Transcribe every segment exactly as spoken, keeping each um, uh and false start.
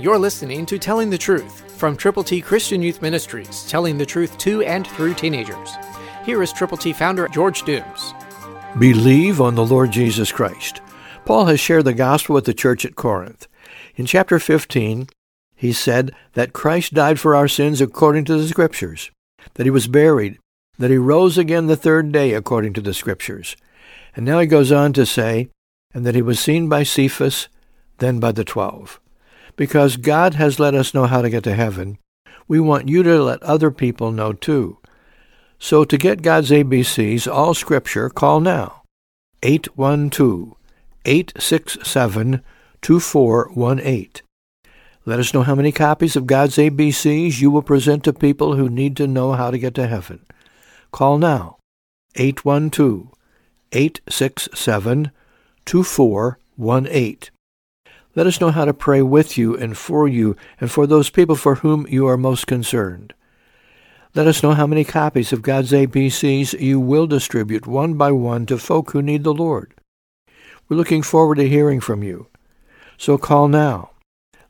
You're listening to Telling the Truth from Triple T Christian Youth Ministries, telling the truth to and through teenagers. Here is Triple T founder George Dooms. Believe on the Lord Jesus Christ. Paul has shared the gospel with the church at Corinth. In chapter fifteen, he said that Christ died for our sins according to the Scriptures, that he was buried, that he rose again the third day according to the Scriptures. And now he goes on to say, and that he was seen by Cephas, then by the twelve. Because God has let us know how to get to heaven, we want you to let other people know too. So to get God's A B Cs, all Scripture, call now. eight one two, eight six seven, two four one eight. Let us know how many copies of God's A B Cs you will present to people who need to know how to get to heaven. Call now. eight one two, eight six seven, two four one eight. Let us know how to pray with you and for you and for those people for whom you are most concerned. Let us know how many copies of God's A B Cs you will distribute one by one to folk who need the Lord. We're looking forward to hearing from you. So call now.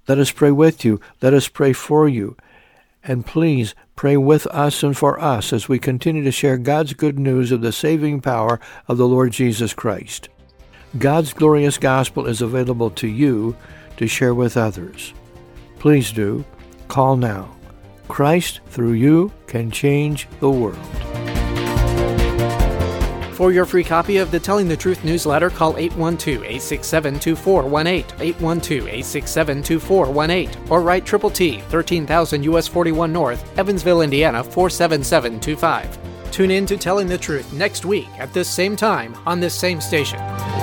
Let us pray with you. Let us pray for you. And please pray with us and for us as we continue to share God's good news of the saving power of the Lord Jesus Christ. God's glorious gospel is available to you to share with others. Please do. Call now. Christ, through you, can change the world. For your free copy of the Telling the Truth newsletter, call eight one two, eight six seven, two four one eight, eight one two, eight six seven, two four one eight, or write Triple T, thirteen thousand U S forty-one North, Evansville, Indiana, four seven seven two five. Tune in to Telling the Truth next week at this same time on this same station.